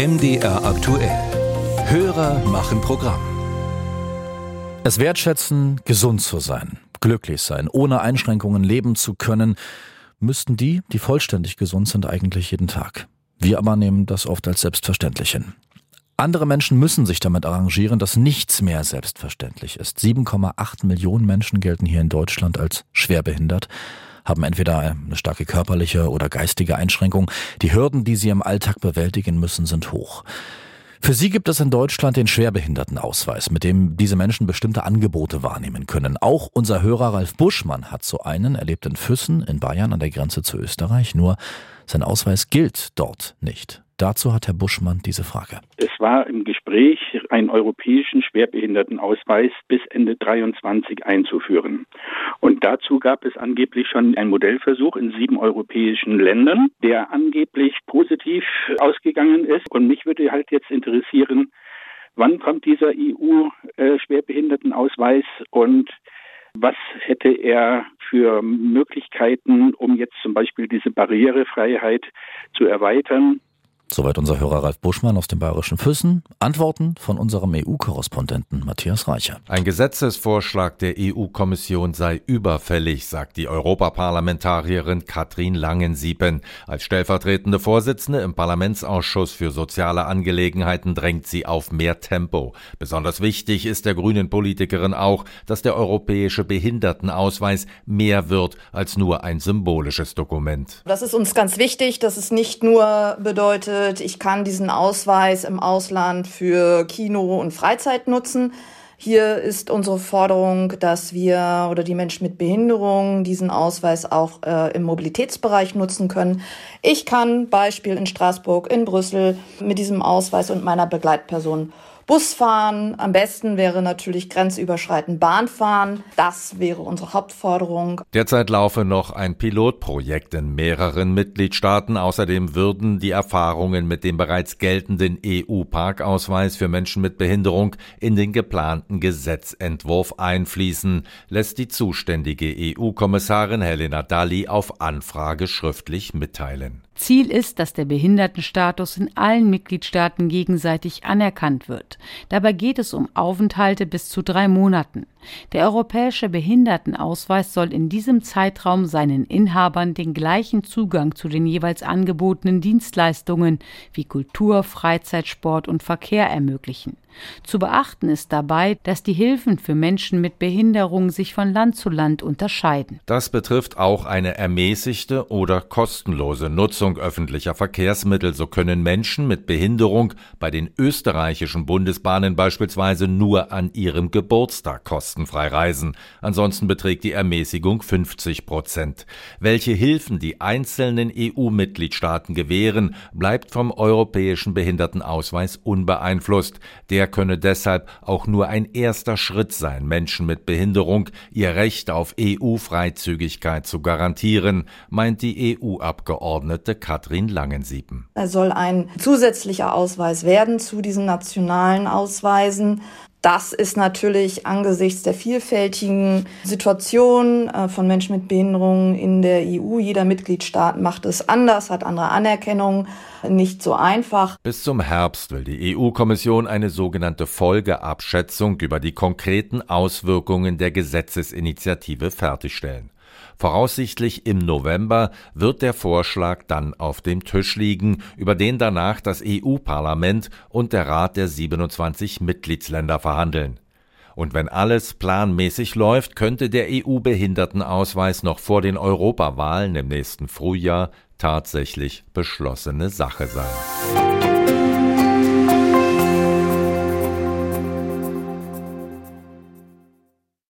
MDR aktuell. Hörer machen Programm. Es wertschätzen, gesund zu sein, glücklich sein, ohne Einschränkungen leben zu können, müssten die, die vollständig gesund sind, eigentlich jeden Tag. Wir aber nehmen das oft als selbstverständlich hin. Andere Menschen müssen sich damit arrangieren, dass nichts mehr selbstverständlich ist. 7,8 Millionen Menschen gelten hier in Deutschland als schwerbehindert, haben entweder eine starke körperliche oder geistige Einschränkung. Die Hürden, die sie im Alltag bewältigen müssen, sind hoch. Für sie gibt es in Deutschland den Schwerbehindertenausweis, mit dem diese Menschen bestimmte Angebote wahrnehmen können. Auch unser Hörer Ralf Buschmann hat so einen. Er lebt in Füssen in Bayern an der Grenze zu Österreich. Nur sein Ausweis gilt dort nicht. Dazu hat Herr Buschmann diese Frage. Es war im Gespräch, einen europäischen Schwerbehindertenausweis bis Ende 2023 einzuführen. Und dazu gab es angeblich schon einen Modellversuch in 7 europäischen Ländern, der angeblich positiv ausgegangen ist. Und mich würde halt jetzt interessieren, wann kommt dieser EU-Schwerbehindertenausweis und was hätte er für Möglichkeiten, um jetzt zum Beispiel diese Barrierefreiheit zu erweitern? Soweit unser Hörer Ralf Buschmann aus dem bayerischen Füssen. Antworten von unserem EU-Korrespondenten Matthias Reicher. Ein Gesetzesvorschlag der EU-Kommission sei überfällig, sagt die Europaparlamentarierin Katrin Langensiepen. Als stellvertretende Vorsitzende im Parlamentsausschuss für soziale Angelegenheiten drängt sie auf mehr Tempo. Besonders wichtig ist der grünen Politikerin auch, dass der europäische Behindertenausweis mehr wird als nur ein symbolisches Dokument. Das ist uns ganz wichtig, dass es nicht nur bedeutet, ich kann diesen Ausweis im Ausland für Kino und Freizeit nutzen. Hier ist unsere Forderung, dass wir oder die Menschen mit Behinderung diesen Ausweis auch im Mobilitätsbereich nutzen können. Ich kann Beispiel in Straßburg, in Brüssel mit diesem Ausweis und meiner Begleitperson Bus fahren. Am besten wäre natürlich grenzüberschreitend Bahn fahren. Das wäre unsere Hauptforderung. Derzeit laufe noch ein Pilotprojekt in mehreren Mitgliedstaaten. Außerdem würden die Erfahrungen mit dem bereits geltenden EU-Parkausweis für Menschen mit Behinderung in den geplanten Gesetzentwurf einfließen, lässt die zuständige EU-Kommissarin Helena Dalli auf Anfrage schriftlich mitteilen. Ziel ist, dass der Behindertenstatus in allen Mitgliedstaaten gegenseitig anerkannt wird. Dabei geht es um Aufenthalte bis zu 3 Monaten. Der europäische Behindertenausweis soll in diesem Zeitraum seinen Inhabern den gleichen Zugang zu den jeweils angebotenen Dienstleistungen wie Kultur, Freizeit, Sport und Verkehr ermöglichen. Zu beachten ist dabei, dass die Hilfen für Menschen mit Behinderung sich von Land zu Land unterscheiden. Das betrifft auch eine ermäßigte oder kostenlose Nutzung öffentlicher Verkehrsmittel. So können Menschen mit Behinderung bei den österreichischen Bundesbahnen beispielsweise nur an ihrem Geburtstag kostenfrei reisen. Ansonsten beträgt die Ermäßigung 50%. Welche Hilfen die einzelnen EU-Mitgliedstaaten gewähren, bleibt vom europäischen Behindertenausweis unbeeinflusst. Der könne deshalb auch nur ein erster Schritt sein, Menschen mit Behinderung ihr Recht auf EU-Freizügigkeit zu garantieren, meint die EU-Abgeordnete Katrin Langensiepen. Er soll ein zusätzlicher Ausweis werden zu diesen nationalen Ausweisen. Das ist natürlich angesichts der vielfältigen Situation von Menschen mit Behinderungen in der EU. Jeder Mitgliedstaat macht es anders, hat andere Anerkennung, nicht so einfach. Bis zum Herbst will die EU-Kommission eine sogenannte Folgeabschätzung über die konkreten Auswirkungen der Gesetzesinitiative fertigstellen. Voraussichtlich im November wird der Vorschlag dann auf dem Tisch liegen, über den danach das EU-Parlament und der Rat der 27 Mitgliedsländer verhandeln. Und wenn alles planmäßig läuft, könnte der EU-Behindertenausweis noch vor den Europawahlen im nächsten Frühjahr tatsächlich beschlossene Sache sein.